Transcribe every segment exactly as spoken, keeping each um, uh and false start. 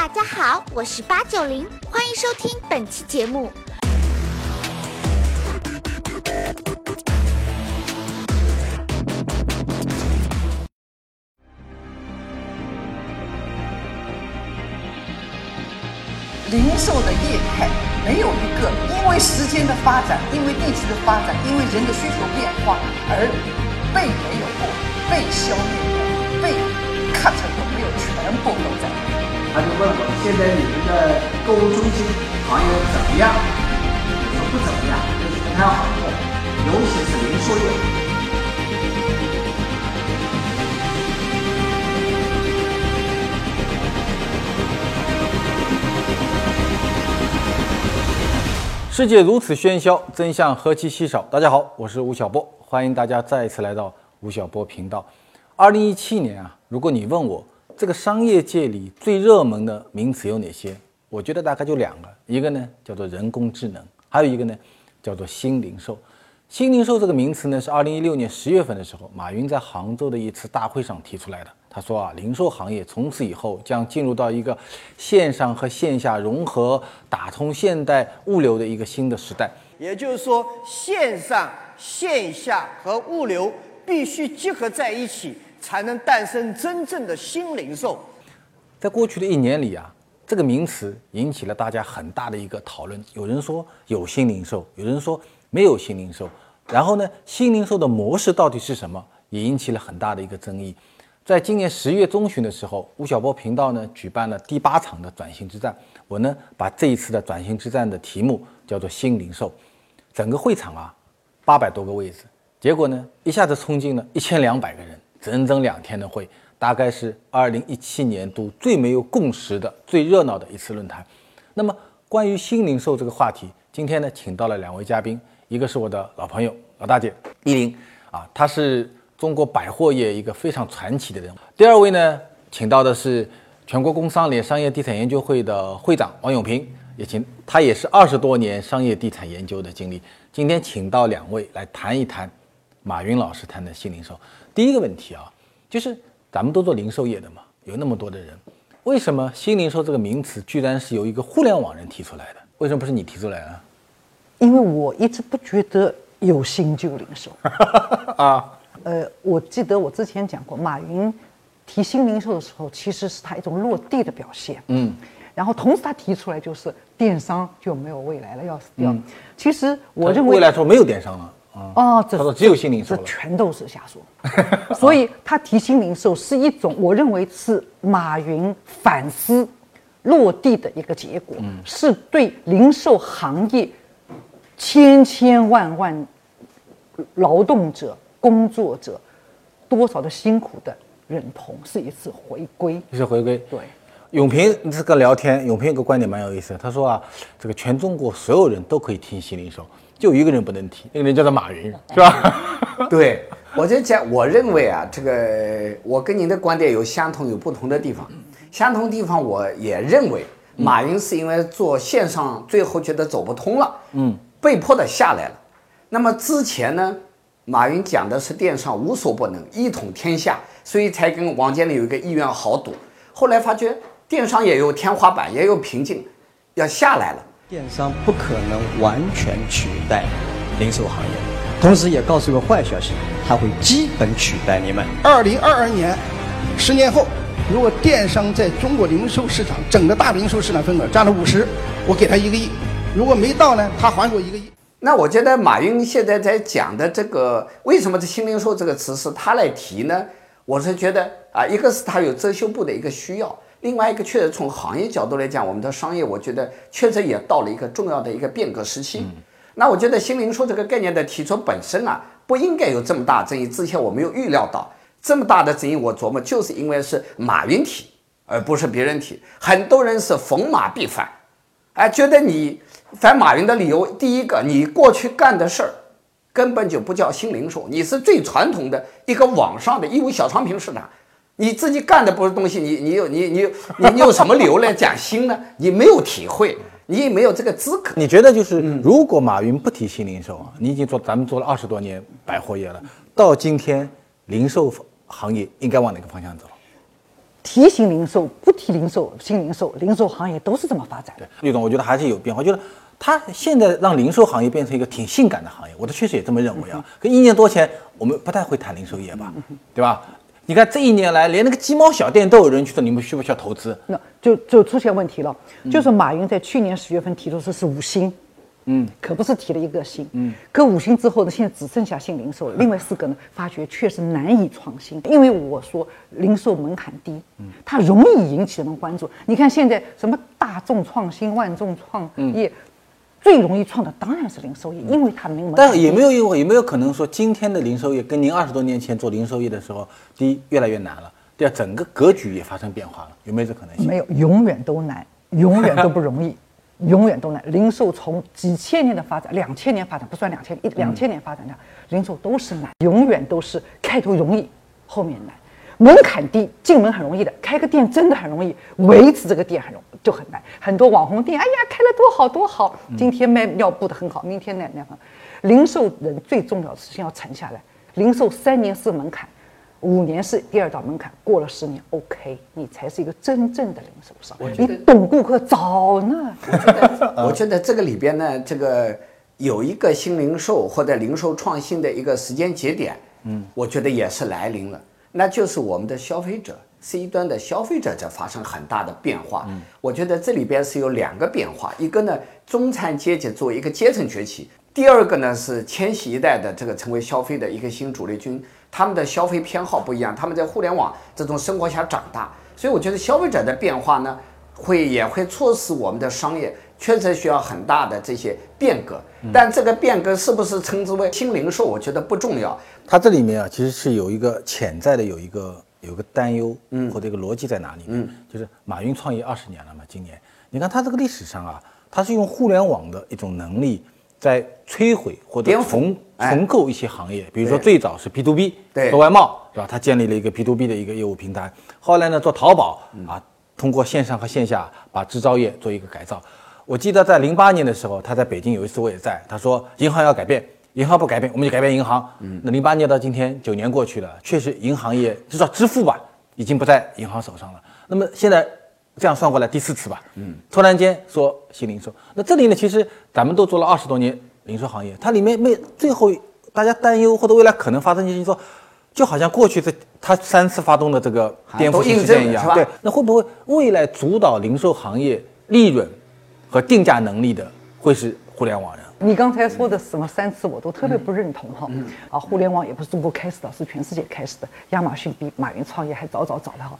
大家好，我是八九零，欢迎收听本期节目。零售的业态没有一个因为时间的发展，因为地区的发展，因为人的需求变化而被没有过、被消灭过、被cut过，没有全部都在。他就问我，现在你们的购物中心行业怎么样？我说不怎么样，就是不太好做，尤其是零售业。世界如此喧嚣，真相何其稀少。大家好，我是吴晓波，欢迎大家再一次来到吴晓波频道。二零一七年啊，如果你问我这个商业界里最热门的名词有哪些，我觉得大概就两个，一个呢叫做人工智能，还有一个呢叫做新零售。新零售这个名词呢是二零一六年十月份的时候，马云在杭州的一次大会上提出来的。他说啊，零售行业从此以后将进入到一个线上和线下融合、打通现代物流的一个新的时代。也就是说，线上、线下和物流必须结合在一起，才能诞生真正的新零售。在过去的一年里啊，这个名词引起了大家很大的一个讨论。有人说有新零售，有人说没有新零售。然后呢，新零售的模式到底是什么，也引起了很大的一个争议。在今年十月中旬的时候，吴晓波频道呢举办了第八场的转型之战。我呢把这一次的转型之战的题目叫做新零售。整个会场啊，八百多个位置，结果呢一下子冲进了一千两百个人，整整两天的会，大概是二零一七年度最没有共识的、最热闹的一次论坛。那么关于新零售这个话题，今天呢请到了两位嘉宾，一个是我的老朋友老大姐依林啊，她是中国百货业一个非常传奇的人物。第二位呢，请到的是全国工商联商业地产研究会的会长王永平，也请他也是二十多年商业地产研究的经历。今天请到两位来谈一谈马云老师谈的新零售。第一个问题啊，就是咱们都做零售业的嘛，有那么多的人，为什么新零售这个名词居然是由一个互联网人提出来的？为什么不是你提出来呢？因为我一直不觉得有新旧零售啊。呃，我记得我之前讲过，马云提新零售的时候，其实是他一种落地的表现。嗯，然后同时他提出来就是电商就没有未来了，要死掉。嗯、其实我认为未来说没有电商了啊，哦，他说只有新零售了，这全都是瞎说。所以他提新零售是一种，我认为是马云反思落地的一个结果，嗯、是对零售行业千千万万劳动者。工作者多少的辛苦的认同，是一次回归，一次回归。对，永平这个聊天，永平有个观点蛮有意思的，他说啊，这个全中国所有人都可以提新零售，就一个人不能提，那个人叫做马云，是吧？对，我就讲，我认为啊，这个我跟您的观点有相同有不同的地方，相同地方我也认为马云是因为做线上最后觉得走不通了，嗯，被迫的下来了。那么之前呢？马云讲的是电商无所不能，一统天下，所以才跟王健林有一个意愿豪赌。后来发觉电商也有天花板，也有瓶颈，要下来了。电商不可能完全取代零售行业，同时也告诉一个坏消息，它会基本取代你们。二零二二年，十年后，如果电商在中国零售市场整个大零售市场份额占了五十，我给他一个亿；如果没到呢，他还我一个亿。那我觉得马云现在在讲的这个，为什么这新零售这个词是他来提呢？我是觉得啊，一个是他有遮羞布的一个需要，另外一个确实从行业角度来讲，我们的商业我觉得确实也到了一个重要的一个变革时期。嗯、那我觉得新零售这个概念的提出本身啊，不应该有这么大争议。之前我没有预料到这么大的争议，我琢磨就是因为是马云提，而不是别人提。很多人是逢马必反，哎，觉得你。反马云的理由，第一个，你过去干的事儿根本就不叫新零售，你是最传统的一个网上的义乌小商品市场，你自己干的不是东西，你你有你你你你有什么理由来讲新呢？你没有体会，你也没有这个资格。你觉得就是，如果马云不提新零售啊，你已经做咱们做了二十多年百货业了，到今天零售行业应该往哪个方向走？提醒零售，不提零售，新零售，零售行业都是这么发展的。对，吕总，我觉得还是有变化，就是他现在让零售行业变成一个挺性感的行业，我的确实也这么认为啊。可一年多前，我们不太会谈零售业吧，对吧？你看这一年来，连那个鸡毛小店都有人去说你们需不需要投资？那就就出现问题了，就是马云在去年十月份提出说是五星。 嗯，可不是提了一个新，嗯，可五星之后呢，现在只剩下新零售了。另外四个呢，发觉确实难以创新，因为我说零售门槛低，嗯，它容易引起人们关注。你看现在什么大众创新、万众创业，嗯、最容易创的当然是零售业，因为它没有门槛。但也没有，有没有可能说今天的零售业跟您二十多年前做零售业的时候，第一越来越难了，第二整个格局也发生变化了，有没有这可能性？没有，永远都难，永远都不容易。永远都难。零售从几千年的发展，两千年发展不算两千一两千年发展的零售都是难，永远都是开头容易，后面难，门槛低，进门很容易的，开个店真的很容易，维持这个店很容就很难。很多网红店，哎呀，开了多好多好，今天卖尿布的很好，明天那那好。零售人最重要的事情要沉下来，零售三年是门槛，五年是第二道门槛，过了十年 ，OK， 你才是一个真正的零售商。你懂顾客早呢。我觉得这个里边呢，这个有一个新零售或者零售创新的一个时间节点，嗯，我觉得也是来临了，那就是我们的消费者 C 端的消费者在发生很大的变化。嗯，我觉得这里边是有两个变化，一个呢，中产阶级作为一个阶层崛起。 第二个呢是千禧一代的这个成为消费的一个新主力军，他们的消费偏好不一样，他们在互联网这种生活下长大，所以我觉得消费者的变化呢，会也会促使我们的商业确实需要很大的这些变革。但这个变革是不是称之为新零售，我觉得不重要。它这里面啊，其实是有一个潜在的有一个有一个担忧，嗯，或者一个逻辑在哪里？嗯，就是马云创业二十年了嘛，今年你看他这个历史上啊，他是用互联网的一种能力。 在摧毁或者重重构一些行业，比如说最早是 B to B 做外贸，对吧？他建立了一个 B to B 的一个业务平台。后来呢，做淘宝啊，通过线上和线下把制造业做一个改造。我记得在零八年的时候，他在北京有一次我也在，他说银行要改变，银行不改变，我们就改变银行。嗯，那零八年到今天九年过去了，确实银行业至少支付吧，已经不在银行手上了。那么现在。 这样算过来第四次吧，嗯，突然间说新零售，那这里呢，其实咱们都做了二十多年零售行业，它里面没最后大家担忧或者未来可能发生的事情说，就好像过去这它三次发动的这个颠覆性事件一样，对，那会不会未来主导零售行业利润和定价能力的会是互联网人？ 你刚才说的什么三次我都特别不认同哈，嗯嗯、啊，互联网也不是中国开始的，是全世界开始的，亚马逊比马云创业还早早早了哈。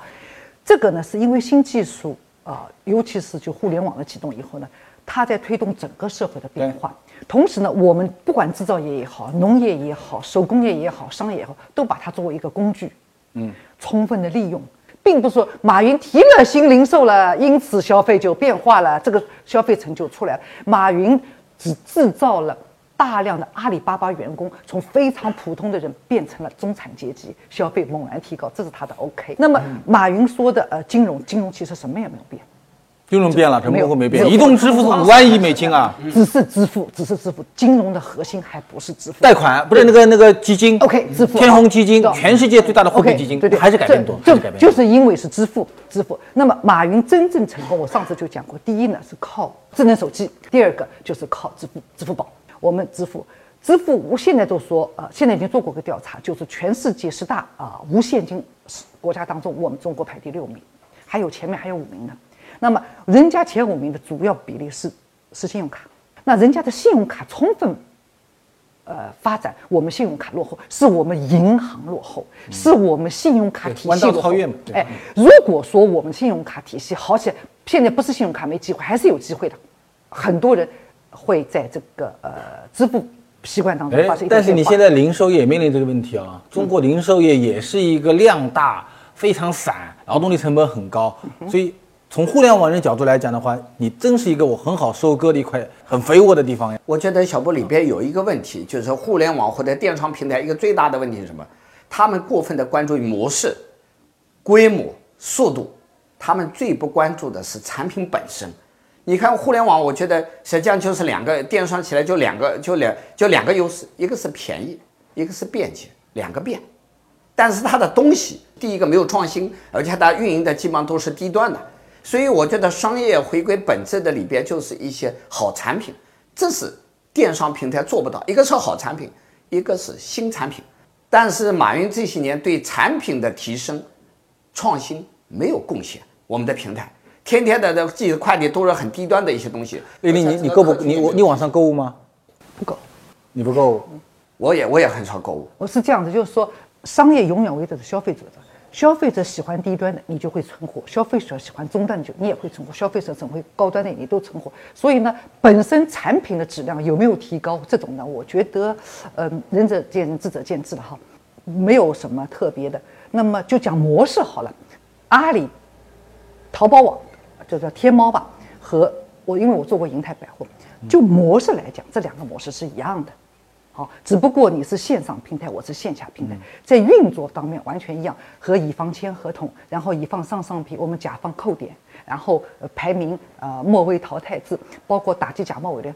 这个呢，是因为新技术啊、呃，尤其是就互联网的启动以后呢，它在推动整个社会的变化。同时呢，我们不管制造业也好，农业也好，手工业也好，商业也好，都把它作为一个工具，嗯，充分的利用，并不是说马云提了新零售了，因此消费就变化了，这个消费层就出来了。马云只制造了。 大量的阿里巴巴员工从非常普通的人变成了中产阶级，消费猛然提高，这是他的 OK。那么马云说的呃金融，金融其实什么也没有变，金融变了，什么都没变。移动支付是五万亿美金啊，只是支付，只是支付，金融的核心还不是支付。贷款不是那个那个基金 ，OK， 支付。天弘基金，全世界最大的货币基金，对对，还是改变多，就是改变，就是因为是支付，支付。那么马云真正成功，我上次就讲过，第一呢是靠智能手机，第二个就是靠支付，支付宝。 我们支付，支付我现在都说，呃，现在已经做过个调查，就是全世界十大啊、呃、无现金国家当中，我们中国排第六名，还有前面还有五名呢。那么人家前五名的主要比例是是信用卡，那人家的信用卡充分，呃，发展，我们信用卡落后，是我们银行落后，嗯、是我们信用卡体系落后。哎，如果说我们信用卡体系好起来，现在不是信用卡没机会，还是有机会的，很多人。 会在这个呃支付习惯当中发生。但是你现在零售业也面临这个问题啊，中国零售业也是一个量大、非常散、劳动力成本很高，所以从互联网人角度来讲的话，你真是一个我很好收割的一块很肥沃的地方呀。我觉得小波里边有一个问题，就是互联网或者电商平台一个最大的问题是什么？他们过分的关注于模式、规模、速度，他们最不关注的是产品本身。 你看互联网，我觉得实际上就是两个电商起来就两个就两就两个优势，一个是便宜，一个是便捷，两个变。但是它的东西第一个没有创新，而且它运营的基本上都是低端的，所以我觉得商业回归本质的里边就是一些好产品，这是电商平台做不到，一个是好产品，一个是新产品。但是马云这些年对产品的提升、创新没有贡献，我们的平台天天的自己的快递都是很低端的一些东西。丽丽，你你购不你我你网上购物吗？不购。你不购物？我也我也很少购物。我是这样子，就是说商业永远围着消费者的，消费者喜欢低端的，你就会存活；消费者喜欢中端的，你也会存活；消费者喜欢高端的，你都存活。所以呢，本身产品的质量有没有提高，这种呢，我觉得，嗯、呃，仁者见仁，智者见智了哈，没有什么特别的。那么就讲模式好了，阿里、淘宝网，就叫天猫吧，和我因为我做过银泰百货，就模式来讲，这两个模式是一样的。好，只不过你是线上平台，我是线下平台，在运作当面完全一样，和乙方签合同，然后乙方上上批，我们甲方扣点，然后排名呃末位淘汰制，包括打击假冒伪劣。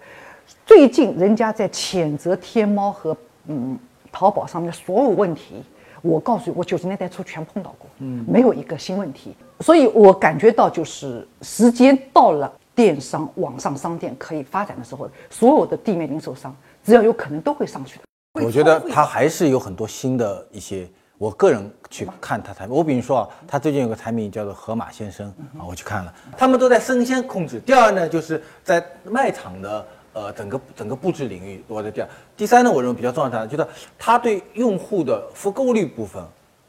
最近人家在谴责天猫和嗯淘宝上面的所有问题，我告诉你，我九十年代初全碰到过，嗯，没有一个新问题，所以我感觉到就是时间到了，电商网上商店可以发展的时候，所有的地面零售商。只要有可能都会上去的。我觉得它还是有很多新的一些，我个人去看它产品。我比如说啊，它最近有个产品叫做河马先生啊，我去看了，他们都在生鲜控制。第二呢，就是在卖场的呃整个整个布置领域，我的第二。第三呢，我认为比较重要的就是它对用户的复购率部分。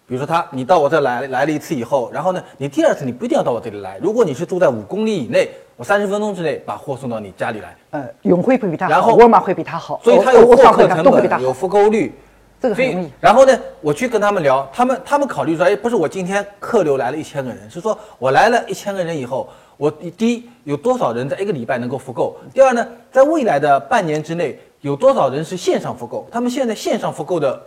比如说他，你到我这来来了一次以后，然后呢，你第二次你不一定要到我这里来。如果你是住在五公里以内，我三十分钟之内把货送到你家里来。呃，永辉会比他好，然后沃尔玛会比他好，所以他有获客成本，有复购率，这个很容易。然后呢，我去跟他们聊，他们他们考虑说，哎，不是我今天客流来了一千个人，是说我来了一千个人以后，我第一有多少人在一个礼拜能够复购？第二呢，在未来的半年之内有多少人是线上复购？他们现在线上复购的。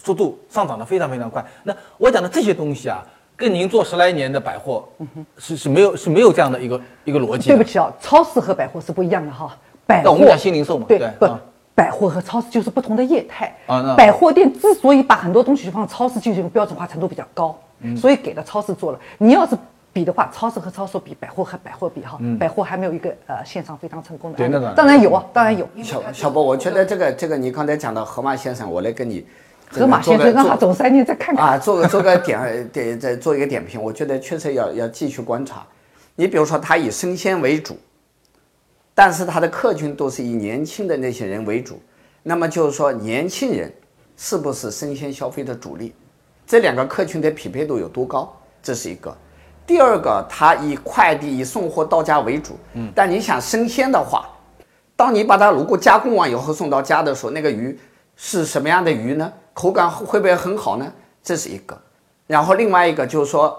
速度上涨得非常非常快。那我讲的这些东西啊，跟您做十来年的百货，嗯、是是没有是没有这样的一个一个逻辑。对不起啊，超市和百货是不一样的哈。百货那我们讲新零售嘛，对，对不、嗯，百货和超市就是不同的业态。啊、嗯，百货店之所以把很多东西放超市，就是标准化程度比较高，嗯、所以给了超市做了。你要是比的话，超市和超市比，百货和百货比哈，嗯、百货还没有一个呃线上非常成功的。对，那当然有啊，当然有。嗯、小小波，我觉得这个这个你刚才讲到河马先生，我来跟你。河马先生让他走三年再看看啊，做个做个点点，再做一个点评。我觉得确实要要继续观察。你比如说，他以生鲜为主，但是他的客群都是以年轻的那些人为主。那么就是说，年轻人是不是生鲜消费的主力？这两个客群的匹配度有多高？这是一个。第二个，他以快递、以送货到家为主。嗯。但你想生鲜的话，当你把它如果加工完以后送到家的时候，那个鱼是什么样的鱼呢？口感会不会很好呢？这是一个。然后另外一个就是说，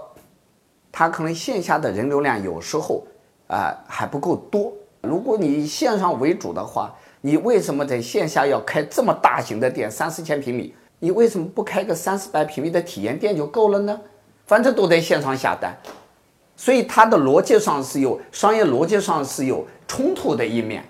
它可能线下的人流量有时候啊、呃、还不够多。如果你以线上为主的话，你为什么在线下要开这么大型的店，三四千平米？你为什么不开个三四百平米的体验店就够了呢？反正都在线上下单，所以它的逻辑上是有商业逻辑上是有冲突的一面。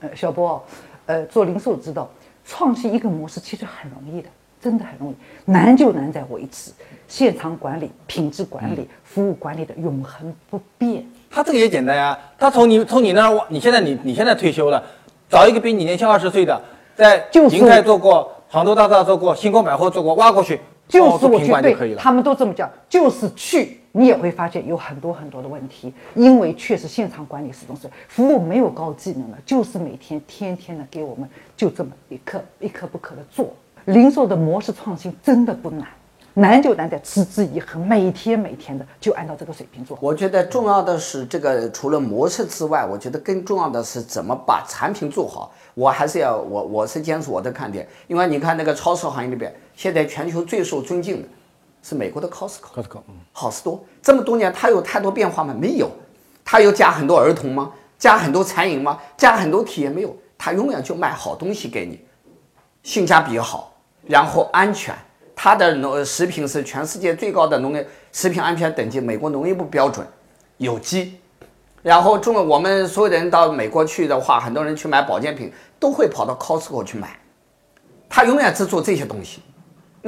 呃，小波，呃，做零售知道，创新一个模式其实很容易的。真的很容易，难就难在维持现场管理、品质管理、嗯、服务管理的永恒不变。他这个也简单呀、啊，他从你从你那儿，你现在你你现在退休了，找一个比你年轻二十岁的，在银泰做过、杭州大厦做过、星光百货做过，挖过去，就是我去对，他们都这么讲，就是去，你也会发现有很多很多的问题，因为确实现场管理始终是服务没有高技能了，就是每天天天的给我们就这么一刻一刻不可的做。零售的模式创新真的不难，难就难在持之以恒，每天每天的就按照这个水平做。我觉得重要的是这个除了模式之外，我觉得更重要的是怎么把产品做好。我还是要我我是坚持我的看点，因为你看那个超市行业里边，现在全球最受尊敬的是美国的 Costco。Costco， 嗯，好事多这么多年，它有太多变化吗？没有，它有加很多儿童吗？加很多餐饮吗？加很多体验没有？它永远就卖好东西给你，性价比好。然后安全，它的农食品是全世界最高的农业食品安全等级，美国农业部标准，有机。然后中国我们所有的人到美国去的话，很多人去买保健品都会跑到 Costco 去买，他永远只做这些东西。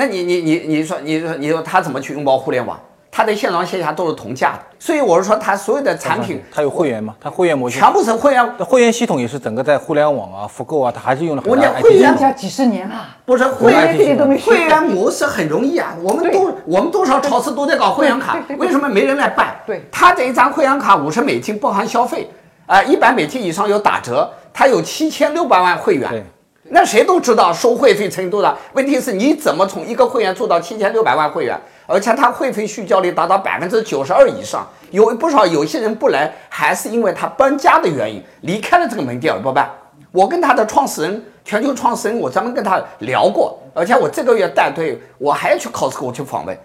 那你你你你说你说你说他怎么去拥抱互联网？他的线上线下都是同价的，所以我是说他所有的产品，他有会员嘛？他会员模式全部是会员，会员系统也是整个在互联网啊、复购啊，他还是用了很多。我讲会员家几十年了，不是会员这些都没会员模式很容易啊，我们都我们多少超市都在搞会员卡，为什么没人来办？对，他这一张会员卡五十美金不含消费，啊，一百美金以上有打折，他有七千六百万会员。那谁都知道收会费程度的问题是，你怎么从一个会员做到七千六百万会员，而且他会费续交率达到百分之九十二以上，有不少有些人不来，还是因为他搬家的原因离开了这个门店，怎么办？我跟他的创始人，全球创始人，我专门跟他聊过，而且我这个月带队，我还要去 Costco 去访问，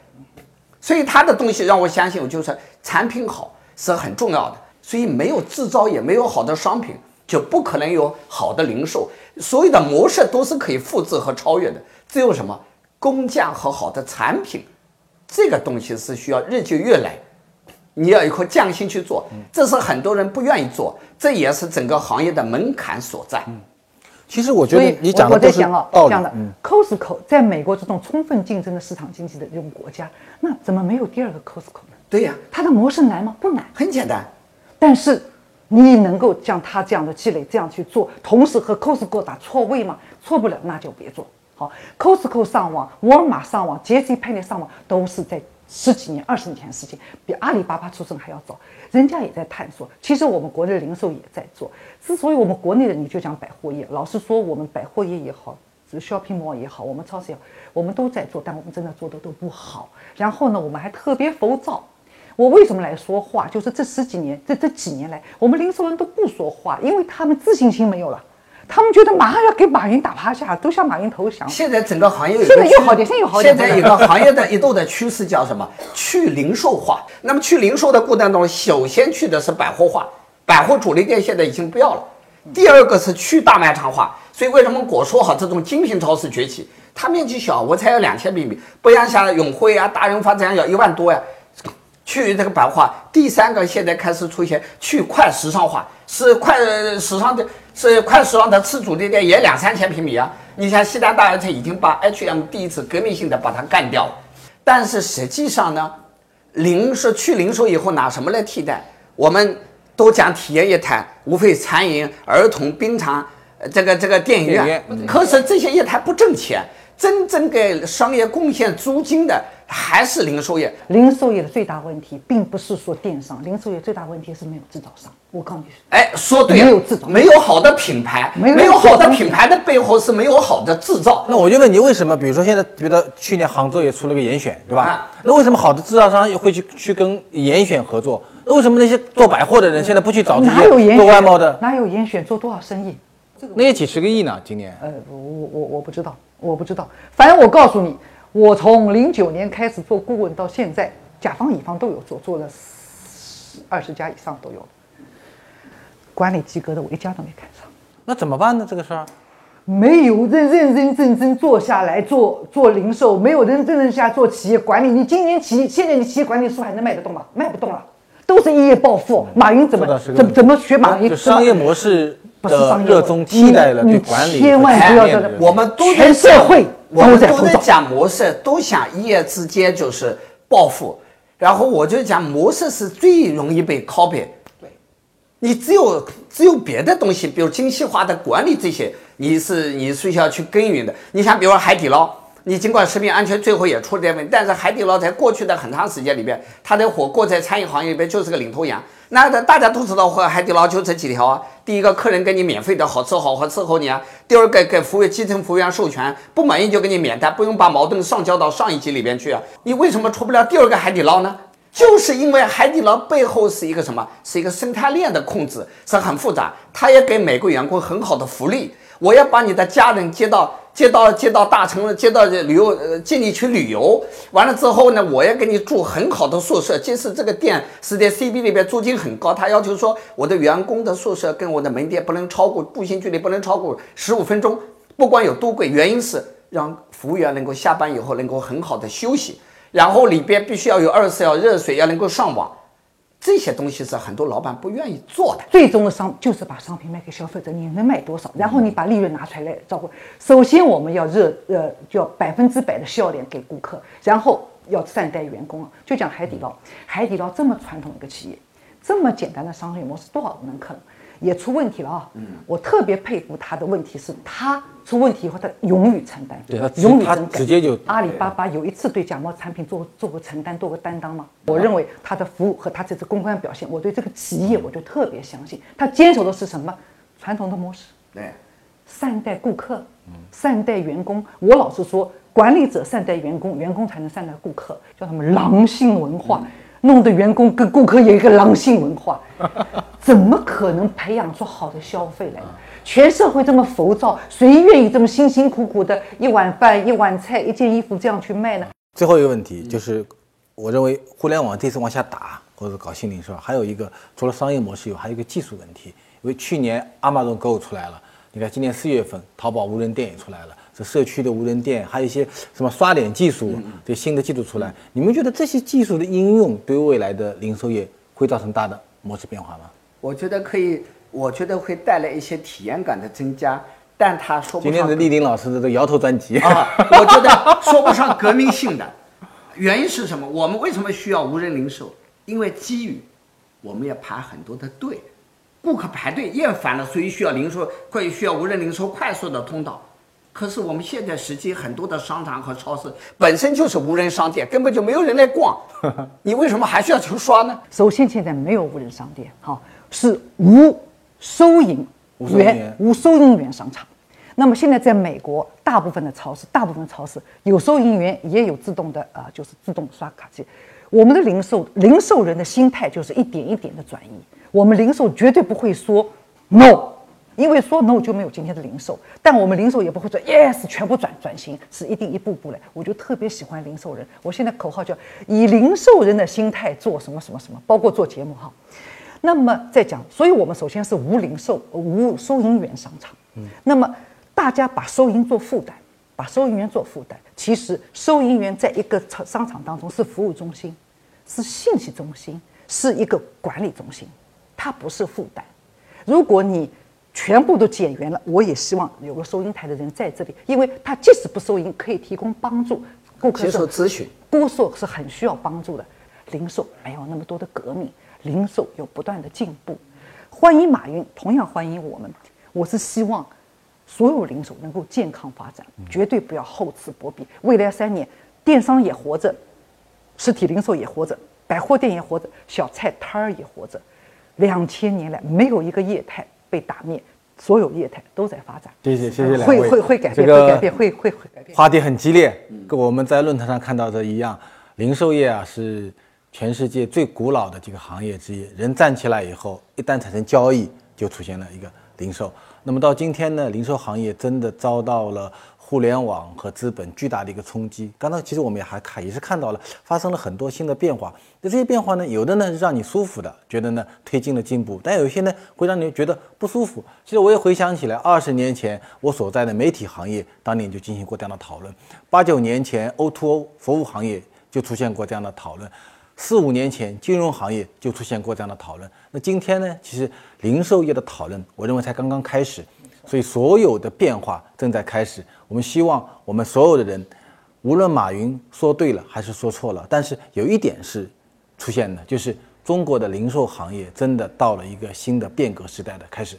所以他的东西让我相信，我就是产品好是很重要的，所以没有制造业，没有好的商品。就不可能有好的零售，所有的模式都是可以复制和超越的，只有什么工匠和好的产品，这个东西是需要日积月累，你要有颗匠心去做，这是很多人不愿意做，这也是整个行业的门槛所在。嗯，其实我觉得你讲的都是道理。讲了 Costco 在美国这种充分竞争的市场经济的这种国家，那怎么没有第二个 Costco 呢？对呀，它的模式难吗？不难，很简单，但是。你能够像他这样的积累，这样去做，同时和 Costco 打错位吗？错不了，那就别做。好 ，Costco 上网，沃尔玛上网 ，J C Penny 上网，都是在十几年、二十年前的事情，比阿里巴巴出生还要早。人家也在探索，其实我们国内的零售也在做。之所以我们国内的，你就讲百货业，老实说，我们百货业也好。shopping mall 也好，我们超市也好，我们都在做，但我们真的做的都不好。然后呢，我们还特别浮躁。我为什么来说话？就是这十几年，这这几年来，我们零售人都不说话，因为他们自信心没有了，他们觉得马上要给马云打趴下，都向马云投降。现在整个行业有现在又好点，现在又好点。现在一个行业的一度的趋势叫什么？去零售化。那么去零售的过程当中，首先去的是百货化，百货主力店现在已经不要了。第二个是去大卖场化，所以为什么我说好这种精品超市崛起？它面积小，我才有两千平米，不像像永辉啊、大润发这样要一万多呀、啊。去这个白化，第三个现在开始出现去快时尚化，是快时尚的，是快时尚的次主力店也两三千平米啊。你像西单大悦城已经把 H M 第一次革命性的把它干掉了，但是实际上呢，零售去零售以后拿什么来替代？我们都讲体验业态，无非餐饮、儿童、冰场、这个这个电影院，可是这些业态不挣钱。真正给商业贡献租金的还是零售业。零售业的最大问题并不是说电商，零售业最大问题是没有制造商。我告诉你，哎，说对了，没有制造，没有好的品牌，没 有, 没有好的品牌的背后是没有好的制造。那我觉得你为什么，比如说现在，觉得去年杭州也出了个严选，对吧？啊、那为什么好的制造商会去去跟严选合作？那为什么那些做百货的人现在不去找这些做外贸的？哪有严选做多少生意？那也几十个亿呢，今年。呃，我我我不知道。我不知道，反正我告诉你，我从零九年开始做顾问到现在，甲方乙方都有做，做了二十家以上都有了。管理及格的我一家都没看上，那怎么办呢？这个事儿，没有认认真真真做下来做做零售，没有认真真下做企业管理。你今年企现在你企业管理书还能卖得动吗？卖不动了，都是一夜暴富。马云怎么怎怎么学马云？就商业模式。的热衷替代了对管理，千万不要这样。我们都在社会，我们都在讲模式，都想一夜之间就是暴富。然后我就讲模式是最容易被 copy。对，你只有只有别的东西，比如精细化的管理这些，你是你是需要去耕耘的。你像比如说海底捞，你尽管食品安全最后也出了点问题，但是海底捞在过去的很长时间里边，它的火锅在餐饮行业里边就是个领头羊。那大家都知道，海底捞就这几条啊。第一个，客人给你免费的好吃好喝伺候你啊；第二个，给服务基层服务员授权，不满意就给你免单，不用把矛盾上交到上一级里边去啊。你为什么出不了第二个海底捞呢？就是因为海底捞背后是一个什么？是一个生态链的控制，是很复杂。它也给每个员工很好的福利。我要把你的家人接到接到接到大城，接到旅游呃，接你去旅游，完了之后呢，我要给你住很好的宿舍。即使这个店是在 C B 里边租金很高，他要求说我的员工的宿舍跟我的门店不能超过步行距离不能超过十五分钟，不管有多贵，原因是让服务员能够下班以后能够很好的休息，然后里边必须要有二十四小时热水，要能够上网。这些东西是很多老板不愿意做的。最终的商就是把商品卖给消费者，你能卖多少？然后你把利润拿出来照顾。首先我们要热呃，就要百分之百的销量给顾客，然后要善待员工。就讲海底捞，海底捞这么传统一个企业，这么简单的商业模式，多少人可能也出问题了啊！嗯，我特别佩服他的问题是他出问题以后，他勇于承担，对，勇于承担，直接就。阿里巴巴有一次对假冒产品做做过承担、做过担当吗？我认为他的服务和他这次公关表现，我对这个企业我就特别相信。他坚守的是什么？传统的模式，对，善待顾客，善待员工。我老是说，管理者善待员工，员工才能善待顾客，叫什么狼性文化。嗯，弄得员工跟顾客有一个狼性文化，怎么可能培养出好的消费来呢？全社会这么浮躁，谁愿意这么辛辛苦苦的一碗饭、一碗菜、一件衣服这样去卖呢？最后一个问题就是，我认为互联网这次往下打，或者搞新零售，还有一个除了商业模式以外，还有一个技术问题。因为去年 Amazon Go 出来了，你看今年四月份淘宝无人店也出来了。这社区的无人店，还有一些什么刷脸技术，这新的技术出来，你们觉得这些技术的应用对未来的零售业会造成大的模式变化吗？我觉得可以，我觉得会带来一些体验感的增加，但他说不上。今天是立鼎老师的摇头专辑啊，我觉得说不上革命性的。原因是什么？我们为什么需要无人零售？因为基于我们要排很多的队，顾客排队厌烦了，所以需要零售，所以需要无人零售快速的通道。可是我们现在实际很多的商场和超市本身就是无人商店，根本就没有人来逛，你为什么还需要去刷呢？首先现在没有无人商店，哈，是无收银员、无收银员商场。那么现在在美国，大部分的超市、大部分超市有收银员，也有自动的啊、呃，就是自动刷卡机。我们的零售零售人的心态就是一点一点的转移，我们零售绝对不会说 no。因为说 no 就没有今天的零售，但我们零售也不会说 yes 全部转转型，是一定一步步来。我就特别喜欢零售人，我现在口号叫以零售人的心态做什么什么什么，包括做节目哈。那么再讲，所以我们首先是无零售、无收银员商场。嗯，那么大家把收银做负担，把收银员做负担。其实收银员在一个商场当中是服务中心，是信息中心，是一个管理中心，它不是负担。如果你全部都减员了，我也希望有个收银台的人在这里，因为他即使不收银，可以提供帮助，顾客接受咨询，顾客是很需要帮助的。零售没有那么多的革命，零售有不断的进步。欢迎马云，同样欢迎我们。我是希望所有零售能够健康发展，绝对不要厚此薄彼。未来三年，电商也活着，实体零售也活着，百货店也活着，小菜摊儿也活着。两千年来，没有一个业态被打灭，所有业态都在发展。谢谢谢谢两位，会会会改变，这个、会改变，会会会改变。话题很激烈，跟我们在论坛上看到的一样，零售业啊是全世界最古老的这个行业之一。人站起来以后，一旦产生交易，就出现了一个零售。那么到今天呢，零售行业真的遭到了互联网和资本巨大的一个冲击。刚才其实我们也还看，也是看到了发生了很多新的变化。那这些变化呢，有的呢是让你舒服的，觉得呢推进了进步，但有些呢会让你觉得不舒服。其实我也回想起来，二十年前我所在的媒体行业当年就进行过这样的讨论，八九年前 O to O 服务行业就出现过这样的讨论。四五年前，金融行业就出现过这样的讨论。那今天呢？其实零售业的讨论，我认为才刚刚开始，所以所有的变化正在开始。我们希望我们所有的人，无论马云说对了还是说错了，但是有一点是出现的，就是中国的零售行业真的到了一个新的变革时代的开始。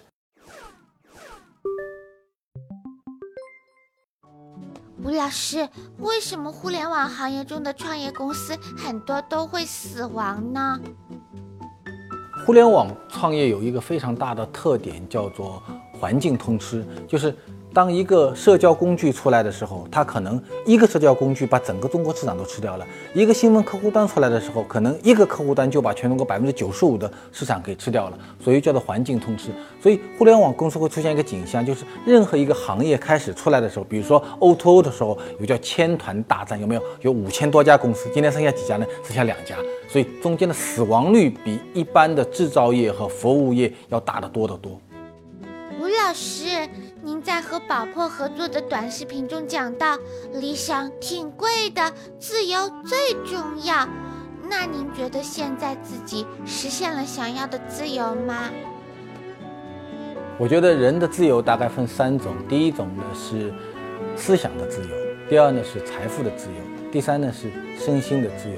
吴老师，为什么互联网行业中的创业公司很多都会死亡呢？互联网创业有一个非常大的特点，叫做环境通吃，就是当一个社交工具出来的时候，它可能一个社交工具把整个中国市场都吃掉了；一个新闻客户端出来的时候，可能一个客户端就把全中国百分之九十五的市场给吃掉了，所以叫做环境通吃。所以互联网公司会出现一个景象，就是任何一个行业开始出来的时候，比如说 O to O 的时候，有叫千团大战，有没有？有五千多家公司，今天剩下几家呢？剩下两家，所以中间的死亡率比一般的制造业和服务业要大得多得多。吴老师，您在和宝珀合作的短视频中讲到，理想挺贵的，自由最重要。那您觉得现在自己实现了想要的自由吗？我觉得人的自由大概分三种，第一种呢是思想的自由，第二呢是财富的自由，第三呢是身心的自由。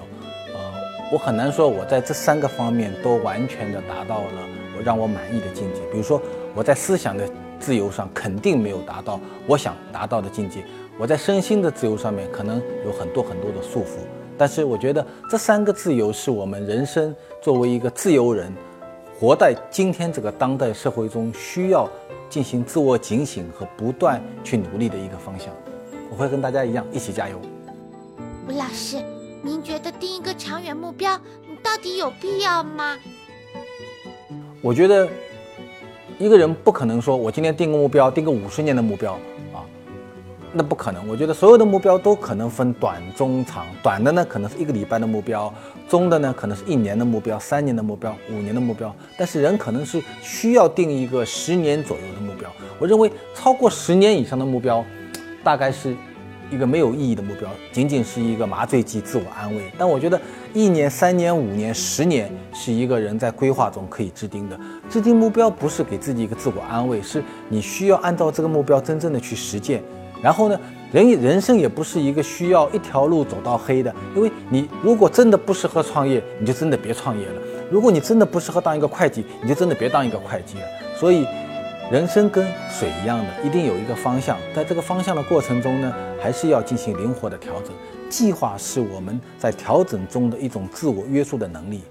呃，我很难说我在这三个方面都完全的达到了我让我满意的境界。比如说我在思想的自由上肯定没有达到我想达到的境界，我在身心的自由上面可能有很多很多的束缚。但是我觉得这三个自由是我们人生作为一个自由人活在今天这个当代社会中需要进行自我警醒和不断去努力的一个方向。我会跟大家一样一起加油。吴老师，您觉得定一个长远目标到底有必要吗？我觉得一个人不可能说我今天定个目标，定个五十年的目标啊，那不可能。我觉得所有的目标都可能分短中长，短的呢可能是一个礼拜的目标，中的呢可能是一年的目标，三年的目标，五年的目标，但是人可能是需要定一个十年左右的目标。我认为超过十年以上的目标大概是一个没有意义的目标，仅仅是一个麻醉剂自我安慰。但我觉得一年三年五年十年是一个人在规划中可以制定的，制定目标不是给自己一个自我安慰，是你需要按照这个目标真正的去实践。然后呢，人人生也不是一个需要一条路走到黑的，因为你如果真的不适合创业，你就真的别创业了；如果你真的不适合当一个会计，你就真的别当一个会计了。所以人生跟水一样的，一定有一个方向，在这个方向的过程中呢，还是要进行灵活的调整。计划是我们在调整中的一种自我约束的能力。